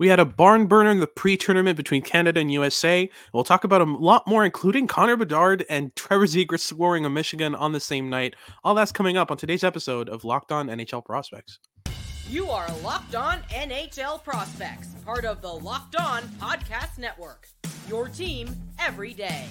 We had a barn burner in the pre-tournament between Canada and USA. We'll talk about a lot more, including Connor Bedard and Trevor Zegras scoring on Michigan on the same night. All that's coming up on today's episode of Locked On NHL Prospects. You are Locked On NHL Prospects, part of the Locked On Podcast Network, your team every day.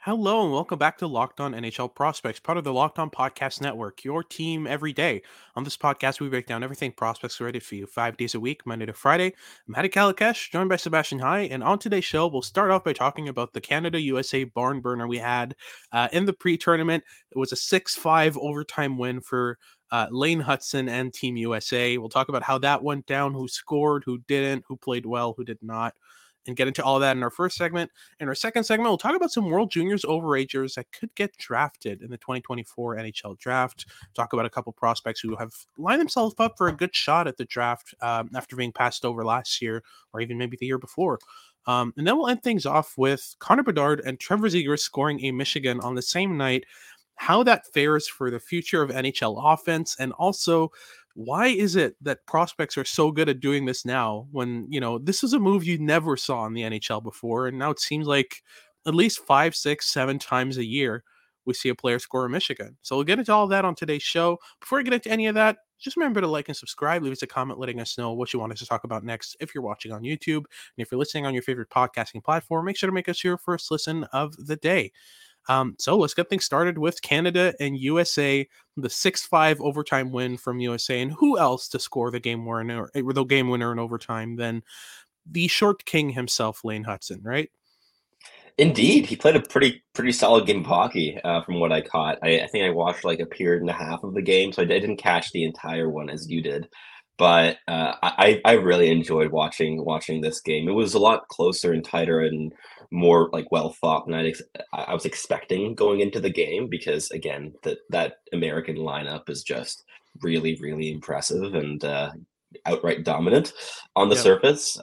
Hello and welcome back to Locked On NHL Prospects, part of the Locked On Podcast Network, your team every day. On this podcast, we break down everything prospects related for you 5 days a week, Monday to Friday. I'm Hadi Kalakeche, joined by Sebastian High, and on today's show, we'll start off by talking about the Canada-USA barn burner we had in the pre-tournament. It was a 6-5 overtime win for Lane Hutson and Team USA. We'll talk about how that went down, who scored, who didn't, who played well, who did not, and get into all of that in our first segment. In our second segment, we'll talk about some World Juniors overagers that could get drafted in the 2024 NHL Draft. Talk about a couple prospects who have lined themselves up for a good shot at the draft after being passed over last year or even maybe the year before. And then we'll end things off with Connor Bedard and Trevor Zegras scoring a Michigan on the same night, how that fares for the future of NHL offense, and also why is it that prospects are so good at doing this now when, you know, this is a move you never saw in the NHL before, and now it seems like at least 5, 6, 7 times a year we see a player score in Michigan. So we'll get into all of that on today's show. Before we get into any of that, just remember to like and subscribe. Leave us a comment letting us know what you want us to talk about next if you're watching on YouTube. And if you're listening on your favorite podcasting platform, make sure to make us your first listen of the day. So let's get things started with Canada and USA, the 6-5 overtime win from USA. And who else to score the game winner in overtime than the short king himself, Lane Hutson, right? Indeed. He played a pretty solid game of hockey from what I caught. I think I watched like a period and a half of the game, so I didn't catch the entire one as you did. But I really enjoyed watching this game. It was a lot closer and tighter and more like well thought than I was expecting going into the game, because again, that American lineup is just really, really impressive and outright dominant on the surface.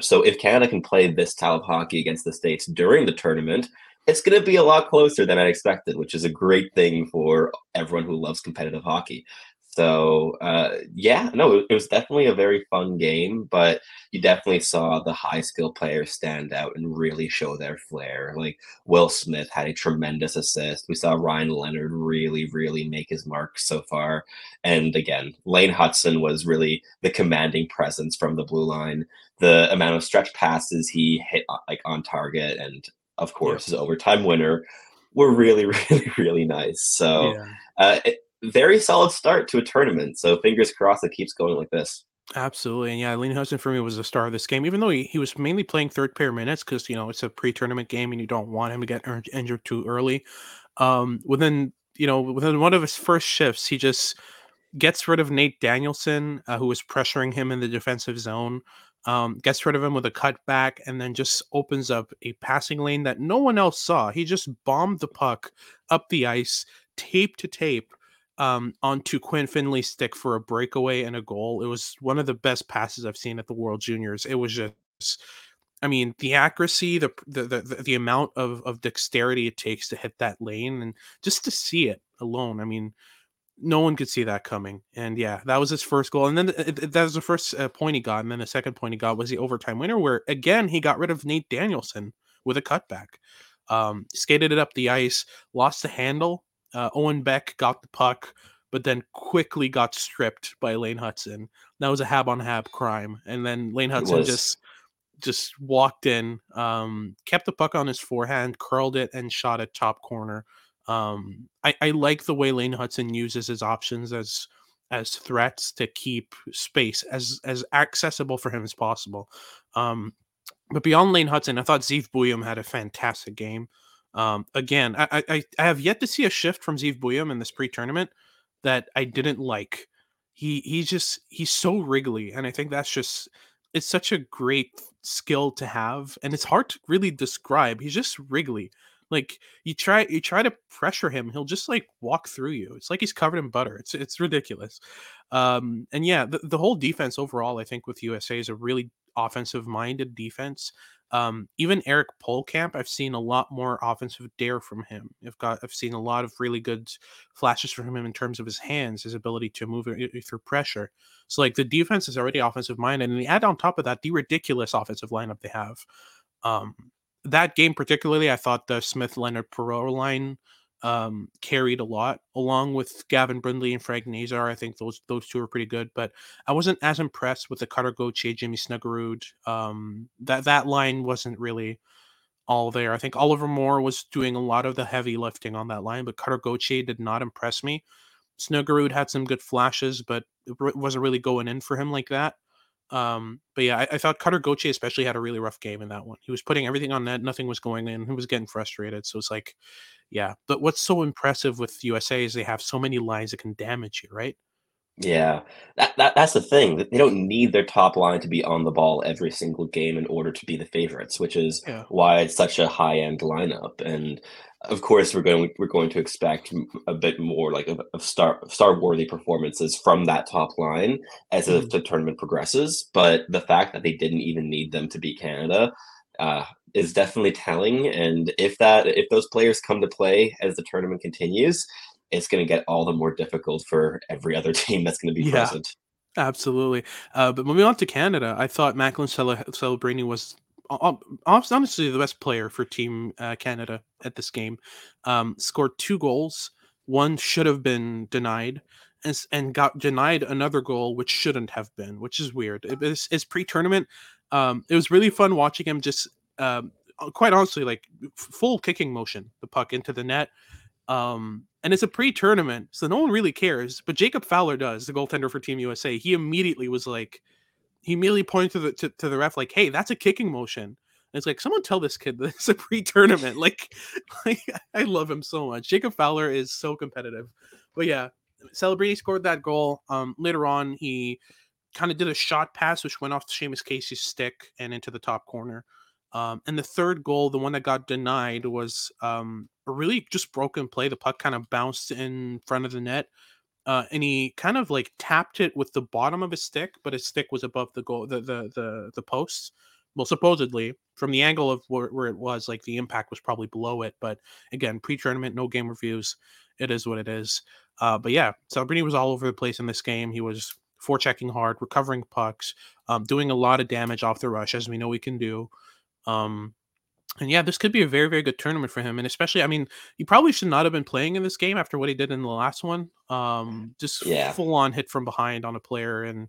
So if Canada can play this style of hockey against the States during the tournament, it's going to be a lot closer than I expected, which is a great thing for everyone who loves competitive hockey. So, it was definitely a very fun game, but you definitely saw the high-skill players stand out and really show their flair. Like, Will Smith had a tremendous assist. We saw Ryan Leonard really, really make his mark so far. And again, Lane Hutson was really the commanding presence from the blue line. The amount of stretch passes he hit like on target and, of course, his overtime winner were really, really, really nice. So, very solid start to a tournament. So fingers crossed it keeps going like this. Absolutely. And Lane Hutson for me was the star of this game, even though he was mainly playing third pair minutes because, you know, it's a pre-tournament game and you don't want him to get injured too early. Within one of his first shifts, he just gets rid of Nate Danielson, who was pressuring him in the defensive zone. Gets rid of him with a cutback and then just opens up a passing lane that no one else saw. He just bombed the puck up the ice, tape to tape, onto Quinn Finley's stick for a breakaway and a goal. It was one of the best passes I've seen at the World Juniors. It was just, I mean, the accuracy, the amount of dexterity it takes to hit that lane, and just to see it alone, I mean, no one could see that coming. And that was his first goal. And then that was the first point he got. And then the second point he got was the overtime winner, where again, he got rid of Nate Danielson with a cutback. Skated it up the ice, lost the handle. Owen Beck got the puck, but then quickly got stripped by Lane Hutson. That was a hab-on-hab crime. And then Lane Hutson just walked in, kept the puck on his forehand, curled it, and shot at top corner. I like the way Lane Hutson uses his options as threats to keep space as accessible for him as possible. But beyond Lane Hutson, I thought Zeev Buium had a fantastic game. Again, I have yet to see a shift from Zeev Buium in this pre-tournament that I didn't like. He's so wriggly, and I think that's just, it's such a great skill to have, and it's hard to really describe. He's just wriggly. Like you try to pressure him, he'll just like walk through you. It's like he's covered in butter. It's ridiculous. And yeah, the whole defense overall, I think with USA is a really offensive-minded defense. Even Eric Polkamp, I've seen a lot more offensive dare from him. I've seen a lot of really good flashes from him in terms of his hands, his ability to move through pressure. So like the defense is already offensive-minded, and you add on top of that the ridiculous offensive lineup they have. That game particularly, I thought the Smith-Leonard-Perreault line carried a lot, along with Gavin Brindley and Frank Nazar. I think those two are pretty good, but I wasn't as impressed with the Cutter Gauthier, Jimmy Snuggerud. That line wasn't really all there. I think Oliver Moore was doing a lot of the heavy lifting on that line, but Cutter Gauthier did not impress me. Snuggerud had some good flashes, but it wasn't really going in for him like that. But yeah, I thought Cutter Gauthier especially had a really rough game in that one. He was putting everything on net, nothing was going in. He was getting frustrated. So it's like, yeah. But what's so impressive with USA is they have so many lines that can damage you, right? Yeah, that's the thing. They don't need their top line to be on the ball every single game in order to be the favorites, which is why it's such a high-end lineup. And of course, we're going to expect a bit more like of star-worthy performances from that top line as the tournament progresses. But the fact that they didn't even need them to beat Canada is definitely telling. And if those players come to play as the tournament continues, it's going to get all the more difficult for every other team that's going to be present. Absolutely. But moving on to Canada, I thought Macklin Celebrini was honestly the best player for Team Canada at this game. Scored 2 goals. One should have been denied and got denied another goal, which shouldn't have been, which is weird. It's pre-tournament. It was really fun watching him just, quite honestly, like full kicking motion, the puck into the net. And it's a pre-tournament, so no one really cares. But Jacob Fowler does, the goaltender for Team USA. He immediately pointed to the ref, like, "Hey, that's a kicking motion." And it's like, someone tell this kid that it's a pre-tournament. Like, I love him so much. Jacob Fowler is so competitive. But yeah, Celebrini scored that goal. Later on, he kind of did a shot pass, which went off Seamus Casey's stick and into the top corner. And the third goal, the one that got denied, was a really just broken play. The puck kind of bounced in front of the net, and he kind of like tapped it with the bottom of his stick, but his stick was above the goal, the post. Well, supposedly from the angle of where it was, like the impact was probably below it. But again, pre-tournament, no game reviews. It is what it is. But yeah, Celebrini was all over the place in this game. He was forechecking hard, recovering pucks, doing a lot of damage off the rush, as we know he can do. And yeah, this could be a very, very good tournament for him. And especially, I mean, he probably should not have been playing in this game after what he did in the last one. Full on hit from behind on a player and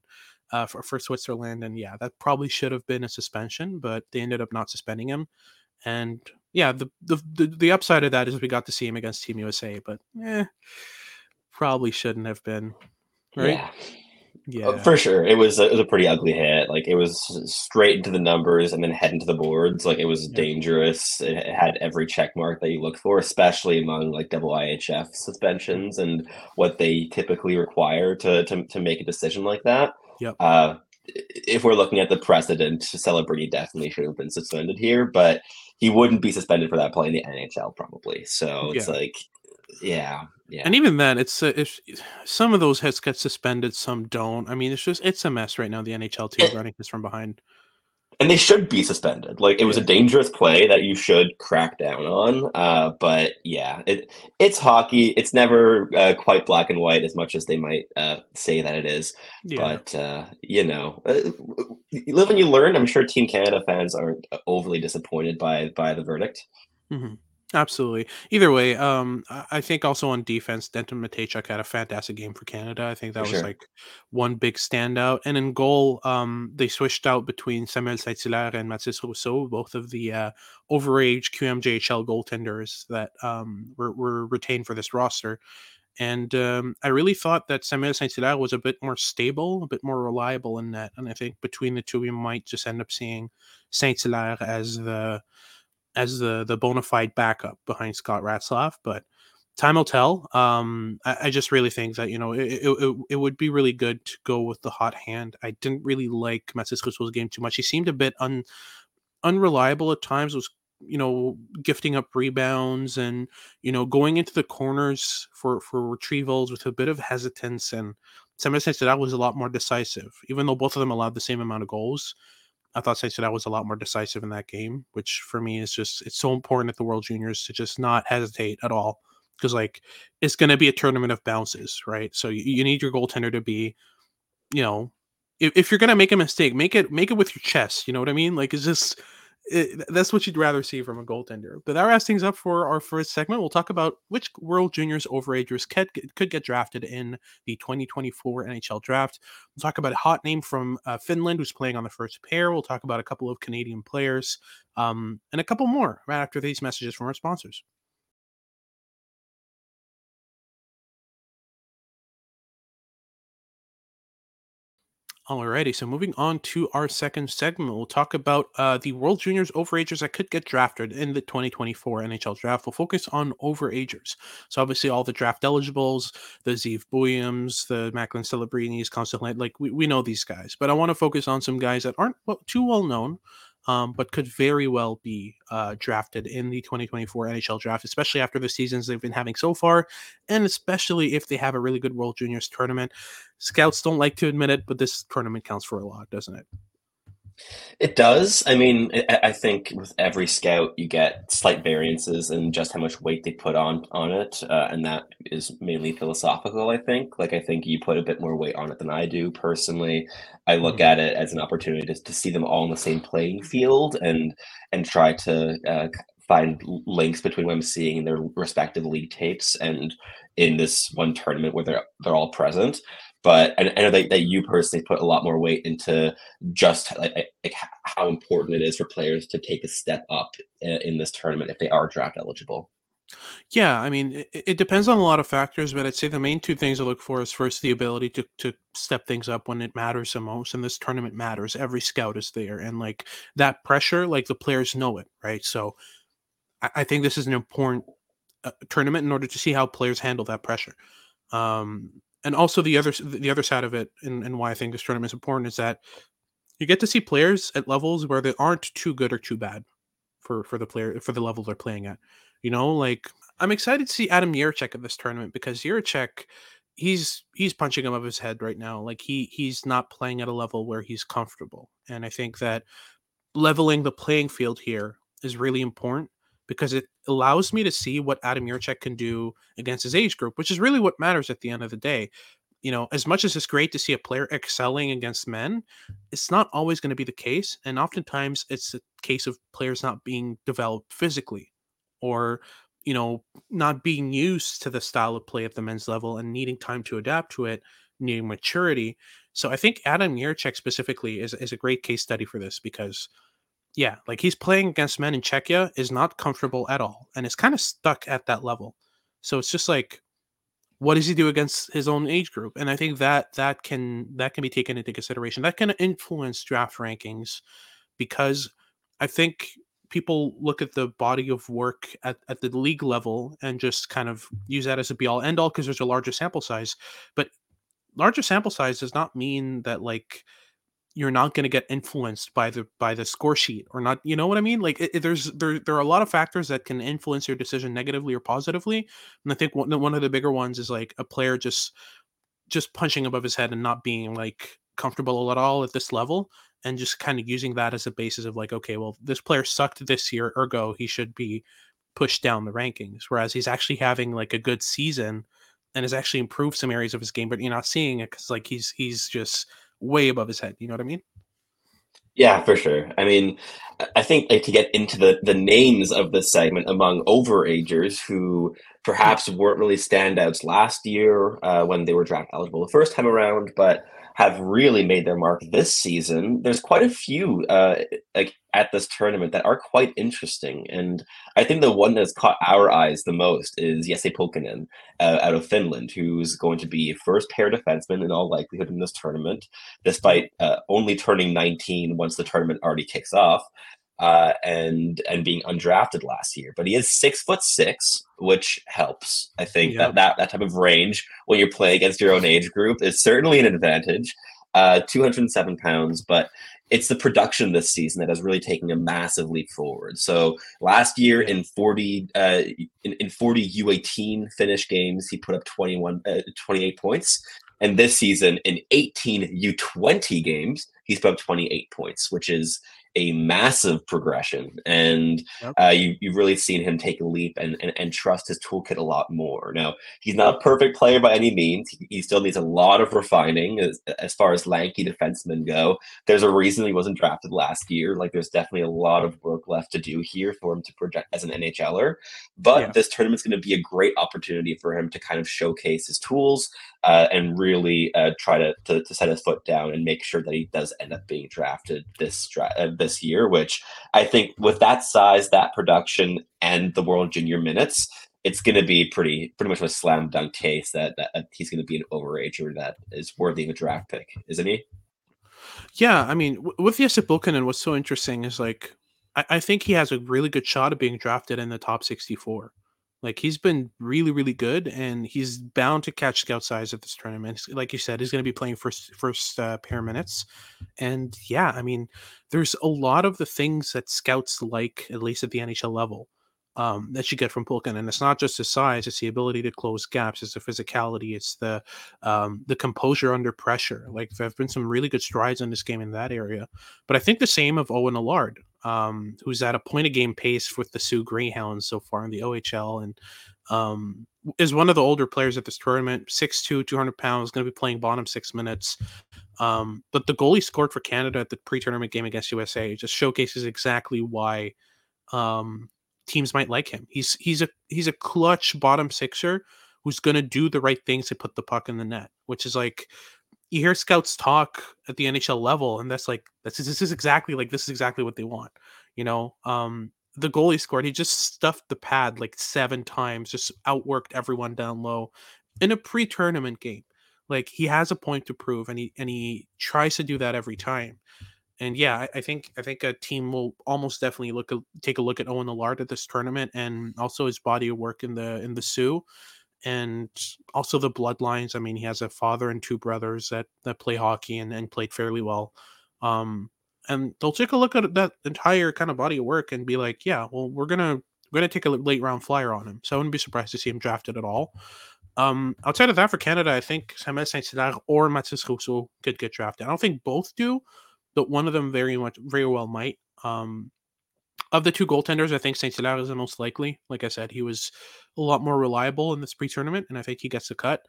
for Switzerland. And yeah, that probably should have been a suspension, but they ended up not suspending him. And yeah, the upside of that is we got to see him against Team USA, but probably shouldn't have been. Right. Yeah. Yeah, for sure. It was a pretty ugly hit. Like, it was straight into the numbers and then head into the boards. Like, it was dangerous. It had every check mark that you look for, especially among like IIHF suspensions and what they typically require to make a decision like that. Yep. If we're looking at the precedent, Celebrini definitely should have been suspended here, but he wouldn't be suspended for that play in the NHL probably. So it's like. Yeah. And even then, it's if some of those hits get suspended, some don't. I mean, it's a mess right now. The NHL team running this from behind, and they should be suspended. Like, it was a dangerous play that you should crack down on. But yeah, it's hockey. It's never quite black and white as much as they might say that it is. Yeah. But you live and you learn. I'm sure Team Canada fans aren't overly disappointed by the verdict. Mm-hmm. Absolutely. Either way, I think also on defense, Denton Mateychuk had a fantastic game for Canada. I think that was like one big standout. And in goal, they switched out between Samuel St-Hilaire and Mathis Rousseau, both of the overage QMJHL goaltenders that were retained for this roster. And I really thought that Samuel St-Hilaire was a bit more stable, a bit more reliable in that. And I think between the two, we might just end up seeing St-Hilaire as the bona fide backup behind Scott Ratzlaff, but time will tell. I just really think that, it would be really good to go with the hot hand. I didn't really like Mathis Rousseau's game too much. He seemed a bit unreliable at times. It was you know, gifting up rebounds and, you know, going into the corners for retrievals with a bit of hesitance. And Sam Hillebrand was a lot more decisive, even though both of them allowed the same amount of goals. I thought Saint-Hilaire was a lot more decisive in that game, which for me is just, it's so important at the World Juniors to just not hesitate at all, because like it's going to be a tournament of bounces, right? So you need your goaltender to be, you know, if you're going to make a mistake, make it with your chest. You know what I mean? Like, it's just, that's what you'd rather see from a goaltender. But that wraps things up for our first segment. We'll talk about which World Juniors overagers could get drafted in the 2024 NHL draft. We'll talk about a hot name from Finland who's playing on the first pair. We'll talk about a couple of Canadian players and a couple more right after these messages from our sponsors. Alrighty, so moving on to our second segment, we'll talk about the World Juniors overagers that could get drafted in the 2024 NHL draft. We'll focus on overagers. So obviously all the draft eligibles, the Zeev Buiums, the Macklin Celebrinis, Constant, like we know these guys. But I want to focus on some guys that aren't too well known, but could very well be drafted in the 2024 NHL draft, especially after the seasons they've been having so far, and especially if they have a really good World Juniors tournament. Scouts don't like to admit it, but this tournament counts for a lot, doesn't it? It does. I mean, I think with every scout, you get slight variances in just how much weight they put on it, and that is mainly philosophical, I think. Like, I think you put a bit more weight on it than I do, personally. I look at it as an opportunity to see them all on the same playing field and try to find links between what I'm seeing in their respective league tapes and in this one tournament where they're all present. But I know that you personally put a lot more weight into just like how important it is for players to take a step up in this tournament if they are draft eligible. Yeah, I mean, it depends on a lot of factors, but I'd say the main two things I look for is first the ability to step things up when it matters the most, and this tournament matters. Every scout is there, and like that pressure, like the players know it, right? So I think this is an important tournament in order to see how players handle that pressure. And also the other side of it, and why I think this tournament is important, is that you get to see players at levels where they aren't too good or too bad for the player, for the level they're playing at. You know, like I'm excited to see Adam Yerechek at this tournament, because Yerechek, he's punching him above his head right now. Like he's not playing at a level where he's comfortable. And I think that leveling the playing field here is really important, because it allows me to see what Adam Yerechek can do against his age group, which is really what matters at the end of the day. You know, as much as it's great to see a player excelling against men, it's not always going to be the case. And oftentimes it's a case of players not being developed physically, or, you know, not being used to the style of play at the men's level and needing time to adapt to it, needing maturity. So I think Adam Yerechek specifically is a great case study for this, because yeah, like he's playing against men in Czechia, is not comfortable at all, and is kind of stuck at that level. So it's just like, what does he do against his own age group? And I think that can be taken into consideration. That can influence draft rankings, because I think people look at the body of work at the league level and just kind of use that as a be-all, end-all, because there's a larger sample size. But larger sample size does not mean that like you're not going to get influenced by the score sheet or not. You know what I mean? Like there are a lot of factors that can influence your decision negatively or positively. And I think one of the bigger ones is like a player just punching above his head and not being like comfortable at all at this level, and just kind of using that as a basis of like, okay, well, this player sucked this year, ergo he should be pushed down the rankings. Whereas he's actually having like a good season and has actually improved some areas of his game, but you're not seeing it because like he's just way above his head. You know what I mean? Yeah, for sure. I mean, I think like to get into the names of this segment among overagers who perhaps weren't really standouts last year when they were draft eligible the first time around, but have really made their mark this season. There's quite a few like at this tournament that are quite interesting, and I think the one that's caught our eyes the most is Jesse Pulkkinen out of Finland, who's going to be a first-pair defenseman in all likelihood in this tournament, despite only turning 19 once the tournament already kicks off, and being undrafted last year. But he is 6'6", which helps. I think that type of range when you're playing against your own age group is certainly an advantage. 207 pounds, but it's the production this season that has really taken a massive leap forward. So last year in 40 U18 Finnish games, he put up 28 points. And this season in 18 U20 games, he's put up 28 points, which is a massive progression. And you've really seen him take a leap and trust his toolkit a lot more. Now, he's not a perfect player by any means. He still needs a lot of refining as far as lanky defensemen go. There's a reason he wasn't drafted last year. Like, there's definitely a lot of work left to do here for him to project as an NHLer. But this tournament's going to be a great opportunity for him to kind of showcase his tools and really try to set his foot down and make sure that he does end up being drafted this year, which I think with that size, that production, and the World Junior minutes, it's going to be pretty much a slam dunk case that he's going to be an overager that is worthy of a draft pick, isn't he? Yeah, I mean, with Jesse Pulkkinen, what's so interesting is, like, I think he has a really good shot of being drafted in the top 64. Like, he's been really, really good, and he's bound to catch scout's eyes at this tournament. Like you said, he's going to be playing first pair minutes. And yeah, I mean, there's a lot of the things that scouts like, at least at the NHL level, that you get from Pulkkinen. And it's not just his size, it's the ability to close gaps, it's the physicality, it's the composure under pressure. Like, there have been some really good strides in this game in that area. But I think the same of Owen Allard, who's at a point a game pace with the Soo Greyhounds so far in the OHL, and is one of the older players at this tournament, 6'2", 200 pounds, going to be playing bottom 6 minutes. But the goal he scored for Canada at the pre-tournament game against USA just showcases exactly why teams might like him. He's a clutch bottom sixer who's going to do the right things to put the puck in the net, which is like, you hear scouts talk at the NHL level, and this is exactly what they want. You know, the goal he scored, he just stuffed the pad like 7 times, just outworked everyone down low in a pre-tournament game. Like, he has a point to prove, and he tries to do that every time. And yeah, I think a team will almost definitely take a look at Owen Allard at this tournament, and also his body of work in the Sioux. And also the bloodlines. I mean, he has a father and 2 brothers that play hockey and played fairly well. And they'll take a look at that entire kind of body of work and be like, yeah, well, we're gonna take a late round flyer on him. So I wouldn't be surprised to see him drafted at all. Outside of that, for Canada, I think Samuel St-Hilaire or Mathis Rousseau could get drafted. I don't think both do, but one of them very well might. Of the 2 goaltenders, I think St-Hilaire is the most likely. Like I said, he was a lot more reliable in this pre-tournament, and I think he gets the cut.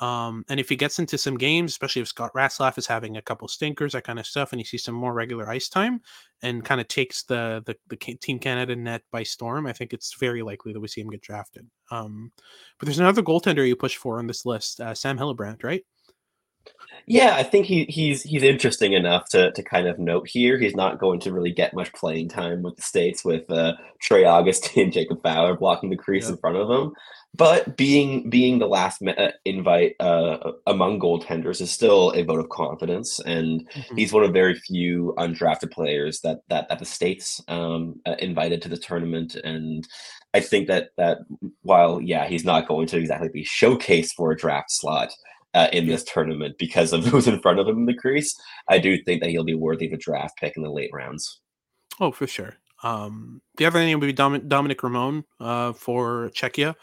And if he gets into some games, especially if Scott Ratzlaff is having a couple stinkers, that kind of stuff, and he sees some more regular ice time and kind of takes the Team Canada net by storm, I think it's very likely that we see him get drafted. But there's another goaltender you push for on this list, Sam Hillebrand, right? Yeah, I think he's interesting enough to kind of note here. He's not going to really get much playing time with the States, with Trey Augustine and Jacob Fowler blocking the crease in front of him. But being the last invite among goaltenders is still a vote of confidence, and he's one of very few undrafted players that the States invited to the tournament. And I think that while he's not going to exactly be showcased for a draft slot in this tournament because of who's in front of him in the crease, I do think that he'll be worthy of a draft pick in the late rounds. Oh, for sure. The other name would be Dominik Rymon for Czechia.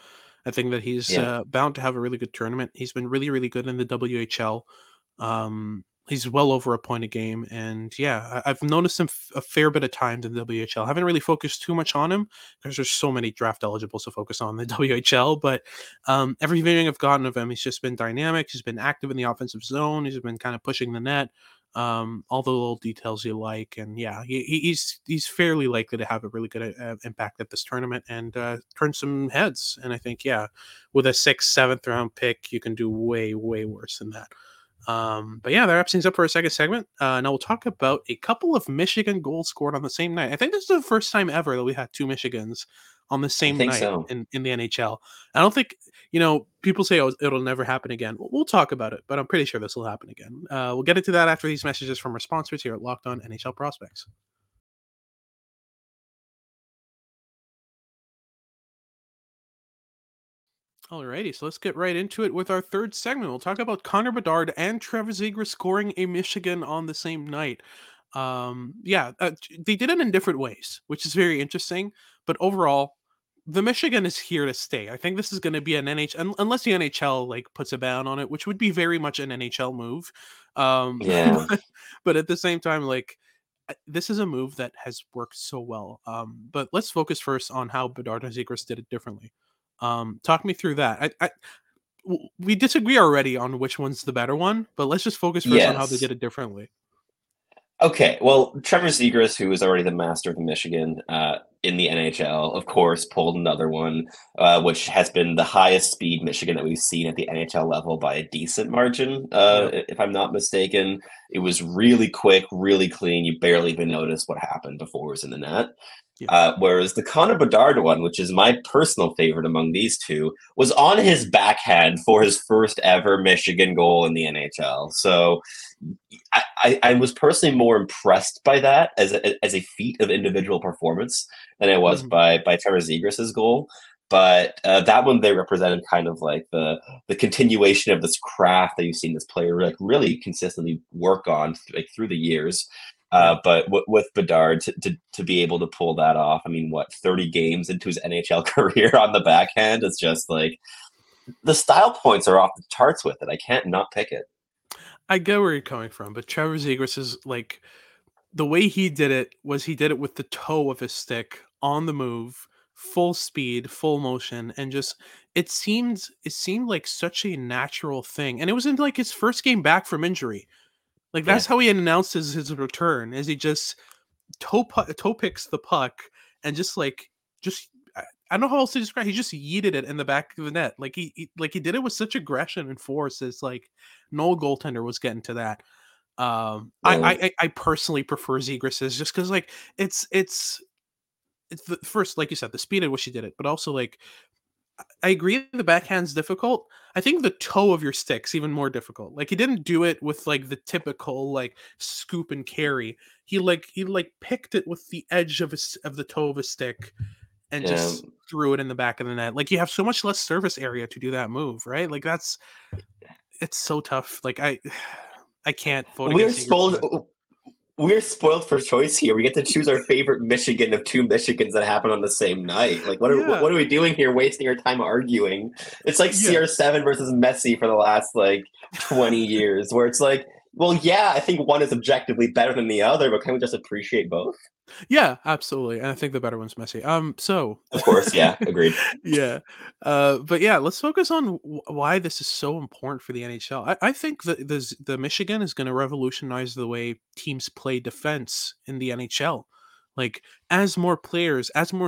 I think that he's bound to have a really good tournament. He's been really, really good in the WHL. He's well over a point a game. And yeah, I've noticed him a fair bit of times in the WHL. I haven't really focused too much on him because there's so many draft eligibles to focus on the WHL. But every viewing I've gotten of him, he's just been dynamic. He's been active in the offensive zone. He's been kind of pushing the net. All the little details you like. And yeah, he's fairly likely to have a really good impact at this tournament and turn some heads. And I think, with a 6th, 7th round pick, you can do way, way worse than that. But yeah, that wraps things up for our second segment. Now we'll talk about a couple of Michigan goals scored on the same night. I think this is the first time ever that we had 2 Michigans on the same night in the NHL. I don't think, people say, oh, it'll never happen again. We'll talk about it, but I'm pretty sure this will happen again. We'll get into that after these messages from our sponsors here at Locked On NHL Prospects. Alrighty, so let's get right into it with our third segment. We'll talk about Connor Bedard and Trevor Zegras scoring a Michigan on the same night. They did it in different ways, which is very interesting. But overall, the Michigan is here to stay. I think this is going to be an NHL, unless the NHL puts a ban on it, which would be very much an NHL move. But at the same time, this is a move that has worked so well. But let's focus first on how Bedard and Zegras did it differently. Talk me through that. We disagree already on which one's the better one, but let's just focus first on how they did it differently. Okay, well, Trevor Zegras, who was already the master of Michigan in the NHL, of course, pulled another one, which has been the highest speed Michigan that we've seen at the NHL level by a decent margin, if I'm not mistaken. It was really quick, really clean. You barely even noticed what happened before it was in the net. Yeah. Whereas the Connor Bedard one, which is my personal favorite among these two, was on his backhand for his first ever Michigan goal in the NHL. So I was personally more impressed by that as a feat of individual performance than I was by Trevor Zegras' goal. But that one, they represented kind of the continuation of this craft that you've seen this player really consistently work on through the years. But with Bedard to be able to pull that off, 30 games into his NHL career on the backhand, it's just the style points are off the charts with it. I can't not pick it. I get where you're coming from, but Trevor Zegras is the way he did it was he did it with the toe of his stick on the move, full speed, full motion, and just it seemed like such a natural thing. And it was in his first game back from injury. That's how he announces his return, is he just toe picks the puck and just I don't know how else to describe. He just yeeted it in the back of the net. He did it with such aggression and force. It's no goaltender was getting to that. I personally prefer Zegras's just because it's the first, like you said, the speed at which he did it, but also I agree the backhand's difficult. I think the toe of your stick's even more difficult. He didn't do it with the typical scoop and carry. He picked it with the edge of the toe of his stick and just threw it in the back of the net. You have so much less surface area to do that move, right? It's so tough. I can't vote against you. We're spoiled for choice here. We get to choose our favorite Michigan of two Michigans that happen on the same night. What are we doing here? Wasting our time arguing. It's CR7 versus Messi for the last 20 years, where it's I think one is objectively better than the other, but can we just appreciate both? Yeah, absolutely. And I think the better one's Messi. Of course. Yeah. Agreed. Yeah. But yeah, let's focus on why this is so important for the NHL. I think that the Michigan is going to revolutionize the way teams play defense in the NHL. As more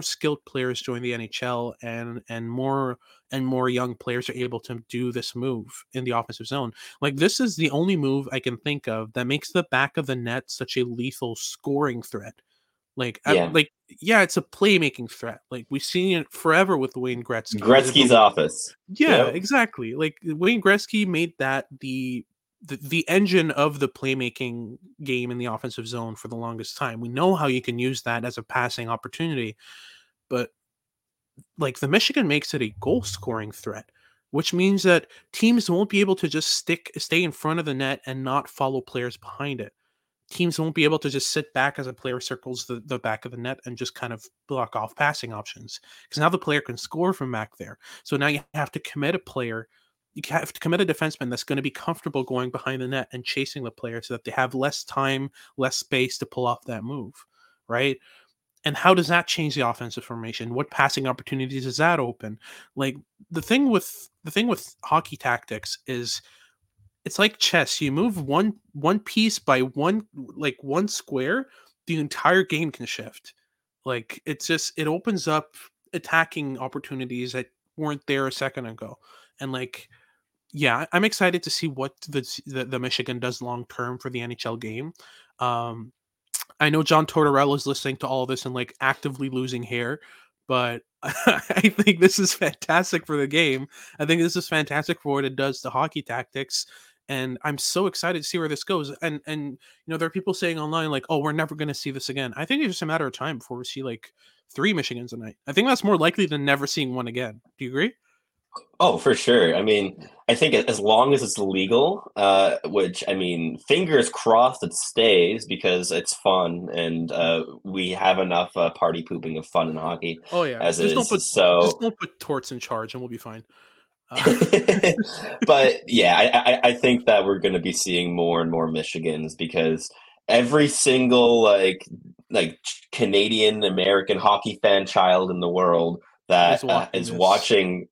skilled players join the NHL and more young players are able to do this move in the offensive zone. This is the only move I can think of that makes the back of the net such a lethal scoring threat. It's a playmaking threat. We've seen it forever with Wayne Gretzky. Gretzky's office. Yeah, yep. Exactly. Wayne Gretzky made that the engine of the playmaking game in the offensive zone for the longest time. We know how you can use that as a passing opportunity, but the Michigan makes it a goal scoring threat, which means that teams won't be able to just stay in front of the net and not follow players behind it. Teams won't be able to just sit back as a player circles the back of the net and just kind of block off passing options, because now the player can score from back there. So now you have to commit a player. You have to commit a defenseman that's going to be comfortable going behind the net and chasing the player so that they have less time, less space to pull off that move, right? And how does that change the offensive formation? What passing opportunities does that open? The thing with hockey tactics is it's like chess. You move one piece by one square, the entire game can shift. It opens up attacking opportunities that weren't there a second ago. And I'm excited to see what the Michigan does long term for the NHL game. I know John Tortorella is listening to all this and actively losing hair, but I think this is fantastic for the game. I think this is fantastic for what it does to hockey tactics. And I'm so excited to see where this goes. And there are people saying online, oh, we're never going to see this again. I think it's just a matter of time before we see three Michigans a night. I think that's more likely than never seeing one again. Do you agree? Oh, for sure. I think as long as it's legal, which, I mean, fingers crossed it stays because it's fun, and we have enough party pooping of fun in hockey. Oh, yeah. As just, it is. Just don't put Torts in charge and we'll be fine. But, yeah, I think that we're going to be seeing more and more Michigans because every single, like Canadian American hockey fan child in the world that is watching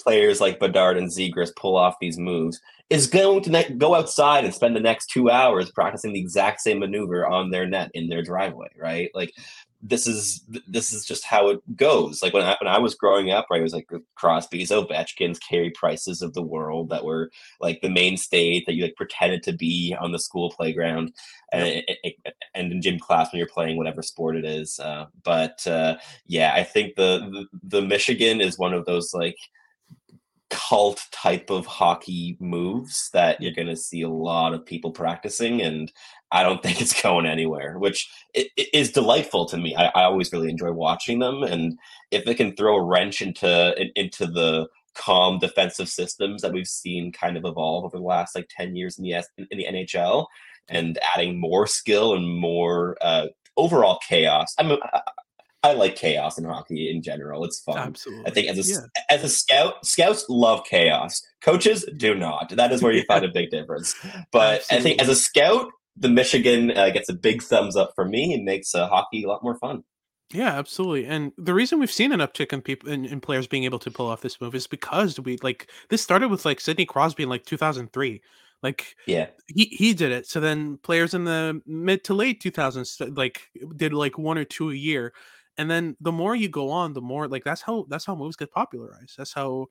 players like Bedard and Zegras pull off these moves is going to go outside and spend the next 2 hours practicing the exact same maneuver on their net in their driveway, right? Like, this is just how it goes. Like, when I was growing up, right, it was like Crosby's, Ovechkin's, Carey Prices of the world that were like the main stage that you like pretended to be on the school playground and in gym class when you're playing whatever sport it is. But I think the Michigan is one of those like cult type of hockey moves that you're going to see a lot of people practicing, and I don't think it's going anywhere, which is delightful to me. I always really enjoy watching them, and if it can throw a wrench into the calm defensive systems that we've seen kind of evolve over the last like 10 years in the NHL, and adding more skill and more overall chaos. I like chaos in hockey in general. It's fun. Absolutely. I think as a scout, scouts love chaos. Coaches do not. That is where you find a big difference. But absolutely. I think as a scout, the Michigan gets a big thumbs up for me and makes hockey a lot more fun. Yeah, absolutely. And the reason we've seen an uptick in people in players being able to pull off this move is because this started with like Sidney Crosby in like 2003. Like, yeah, he did it. So then players in the mid to late 2000s did like one or two a year. And then the more you go on, the more like that's how moves get popularized. That's how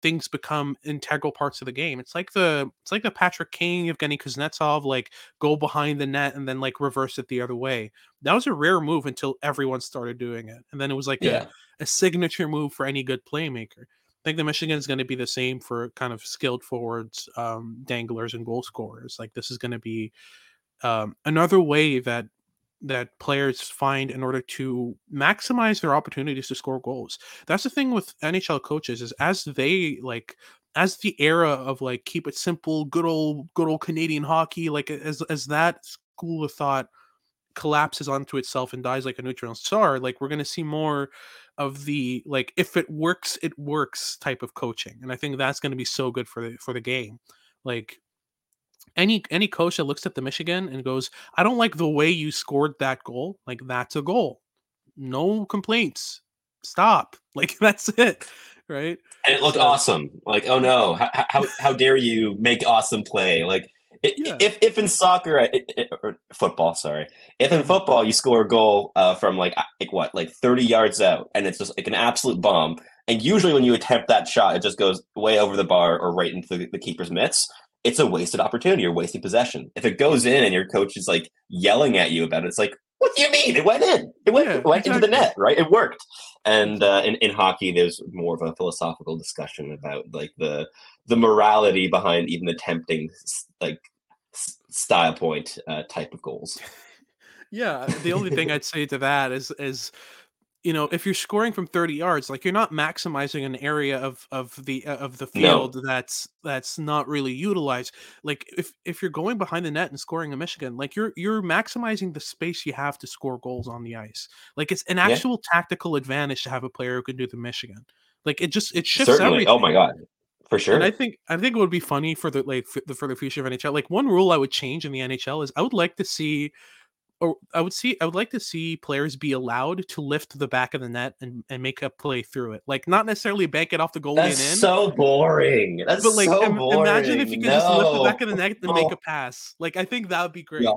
things become integral parts of the game. It's like the Patrick Kane, Evgeny Kuznetsov, like go behind the net and then like reverse it the other way. That was a rare move until everyone started doing it, and then it was like a signature move for any good playmaker. I think the Michigan is going to be the same for kind of skilled forwards, danglers, and goal scorers. Like this is going to be another way that players find in order to maximize their opportunities to score goals. That's the thing with NHL coaches is as the era of like, keep it simple, good old Canadian hockey, like as that school of thought collapses onto itself and dies like a neutron star, like we're going to see more of the, like, if it works, it works type of coaching. And I think that's going to be so good for the game. Like, any coach that looks at the Michigan and goes, I don't like the way you scored that goal. Like, that's a goal. No complaints. Stop. Like, that's it. Right. And it looked awesome. Like, oh no, how dare you make awesome play? Like if in soccer or football, sorry, if in football you score a goal from like 30 yards out and it's just like an absolute bomb. And usually when you attempt that shot, it just goes way over the bar or right into the keeper's mitts. It's a wasted opportunity. You're wasting possession. If it goes in and your coach is like yelling at you about it, it's like, what do you mean? It went in. It went into the net, right? It worked. And in hockey, there's more of a philosophical discussion about like the morality behind even attempting like style point type of goals. Yeah, the only thing I'd say to that is. You know, if you're scoring from 30 yards, like you're not maximizing an area of the field that's not really utilized. Like if you're going behind the net and scoring a Michigan, like you're maximizing the space you have to score goals on the ice. Like it's an actual tactical advantage to have a player who can do the Michigan. Like it shifts everything. Oh my God. For sure. And I think it would be funny for the future of NHL. Like one rule I would change in the NHL is I would like to see players be allowed to lift the back of the net and make a play through it. Like not necessarily bank it off the goalie and in. That's so boring. Imagine if you could just lift the back of the net and make a pass. Like I think that would be great. Yeah.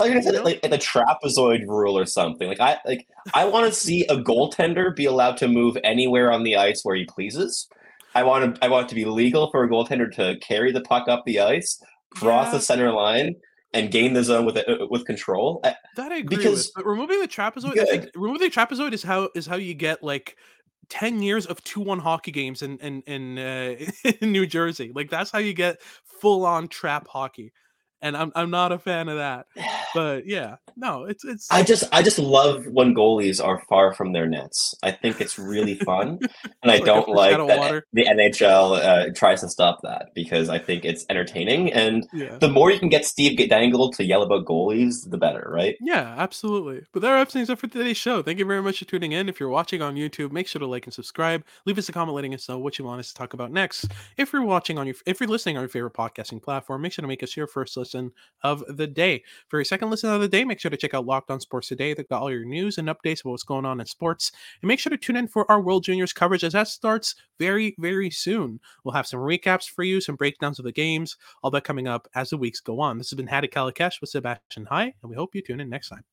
Like I said, like the trapezoid rule or something. I want to see a goaltender be allowed to move anywhere on the ice where he pleases. I want it to be legal for a goaltender to carry the puck up the ice, cross the center line, and gain the zone with control. That I agree with. But removing the trapezoid, I think removing the trapezoid is how you get like 10 years of 2-1 hockey games in New Jersey. Like that's how you get full on trap hockey. and I'm not a fan of that. But yeah, no, it's. I just love when goalies are far from their nets. I think it's really fun, and I don't like that the NHL tries to stop that, because I think it's entertaining, and the more you can get Steve Dangle to yell about goalies, the better, right? Yeah, absolutely. But that wraps things up for today's show. Thank you very much for tuning in. If you're watching on YouTube, make sure to like and subscribe. Leave us a comment letting us know what you want us to talk about next. If you're listening on your favorite podcasting platform, make sure to make us your first listen of the day. For your second listen of the day, make sure to check out Locked On Sports Today. They've got all your news and updates about what's going on in sports. And make sure to tune in for our World Juniors coverage, as that starts very, very soon. We'll have some recaps for you, some breakdowns of the games, all that coming up as the weeks go on. This has been Hadi Kalakeche with Sebastian High, and we hope you tune in next time.